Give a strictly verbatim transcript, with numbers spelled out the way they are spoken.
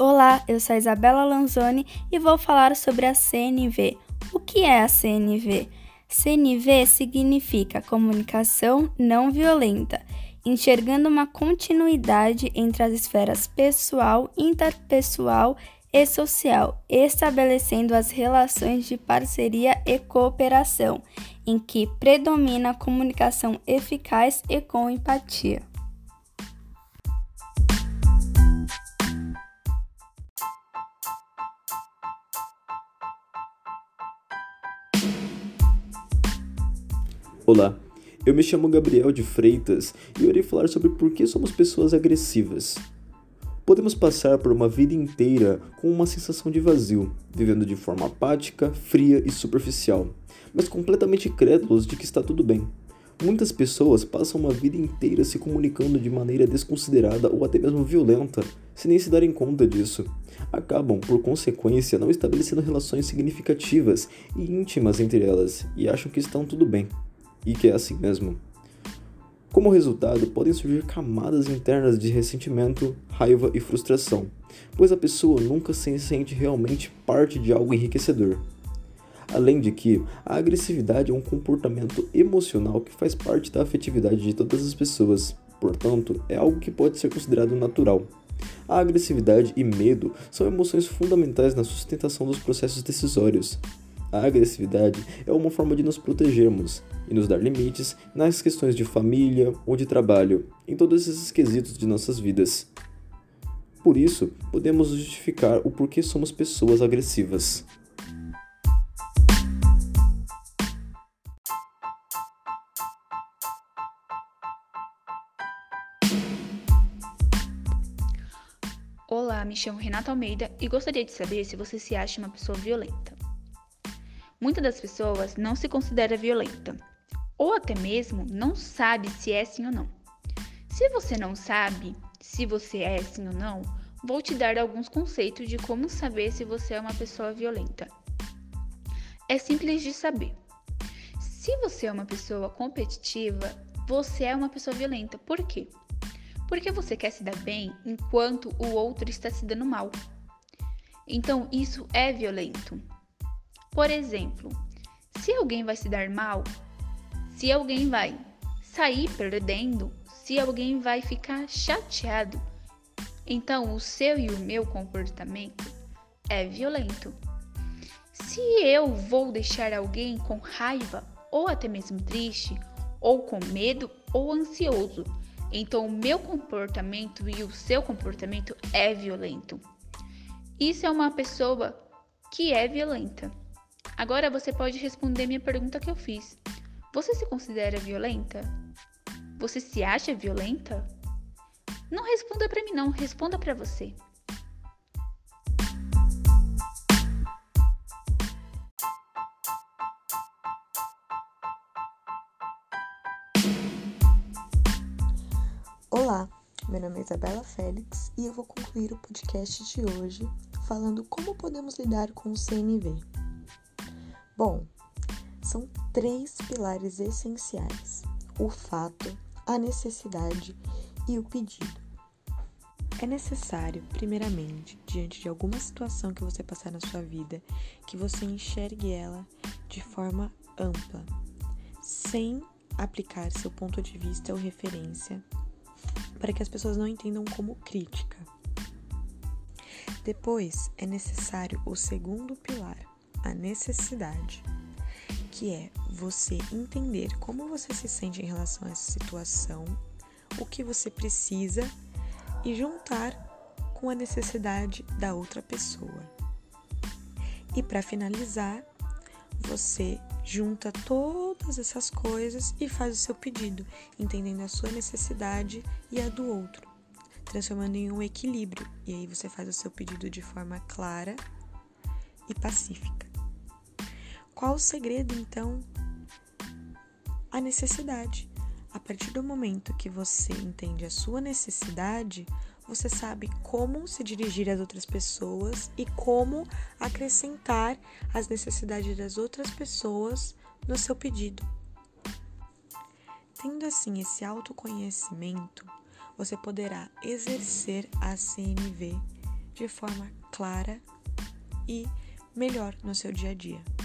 Olá, eu sou a Isabela Lanzoni e vou falar sobre a C N V. O que é a C N V? C N V significa Comunicação Não Violenta, enxergando uma continuidade entre as esferas pessoal, interpessoal e social, estabelecendo as relações de parceria e cooperação, em que predomina a comunicação eficaz e com empatia. Olá, eu me chamo Gabriel de Freitas e eu irei falar sobre por que somos pessoas agressivas. Podemos passar por uma vida inteira com uma sensação de vazio, vivendo de forma apática, fria e superficial, mas completamente crédulos de que está tudo bem. Muitas pessoas passam uma vida inteira se comunicando de maneira desconsiderada ou até mesmo violenta, sem nem se darem conta disso. Acabam, por consequência, não estabelecendo relações significativas e íntimas entre elas e acham que estão tudo bem. E que é assim mesmo. Como resultado, podem surgir camadas internas de ressentimento, raiva e frustração, pois a pessoa nunca se sente realmente parte de algo enriquecedor. Além de que, a agressividade é um comportamento emocional que faz parte da afetividade de todas as pessoas, portanto, é algo que pode ser considerado natural. A agressividade e medo são emoções fundamentais na sustentação dos processos decisórios. A agressividade é uma forma de nos protegermos e nos dar limites nas questões de família ou de trabalho, em todos esses quesitos de nossas vidas. Por isso, podemos justificar o porquê somos pessoas agressivas. Olá, me chamo Renata Almeida e gostaria de saber se você se acha uma pessoa violenta. Muitas das pessoas não se considera violenta, ou até mesmo não sabe se é sim ou não. Se você não sabe se você é sim ou não, vou te dar alguns conceitos de como saber se você é uma pessoa violenta. É simples de saber. Se você é uma pessoa competitiva, você é uma pessoa violenta. Por quê? Porque você quer se dar bem enquanto o outro está se dando mal. Então, isso é violento. Por exemplo, se alguém vai se dar mal, se alguém vai sair perdendo, se alguém vai ficar chateado, então o seu e o meu comportamento é violento. Se eu vou deixar alguém com raiva, ou até mesmo triste, ou com medo, ou ansioso, então o meu comportamento e o seu comportamento é violento. Isso é uma pessoa que é violenta. Agora você pode responder minha pergunta que eu fiz. Você se considera violenta? Você se acha violenta? Não responda pra mim não, responda pra você. Olá, meu nome é Isabela Félix e eu vou concluir o podcast de hoje falando como podemos lidar com o C N V. Bom, são três pilares essenciais: o fato, a necessidade e o pedido. É necessário, primeiramente, diante de alguma situação que você passar na sua vida, que você enxergue ela de forma ampla, sem aplicar seu ponto de vista ou referência, para que as pessoas não entendam como crítica. Depois, é necessário o segundo pilar. A necessidade, que é você entender como você se sente em relação a essa situação, o que você precisa e juntar com a necessidade da outra pessoa. E para finalizar, você junta todas essas coisas e faz o seu pedido, entendendo a sua necessidade e a do outro, transformando em um equilíbrio. E aí você faz o seu pedido de forma clara e pacífica. Qual o segredo, então? A necessidade. A partir do momento que você entende a sua necessidade, você sabe como se dirigir às outras pessoas e como acrescentar as necessidades das outras pessoas no seu pedido. Tendo assim esse autoconhecimento, você poderá exercer a C N V de forma clara e melhor no seu dia a dia.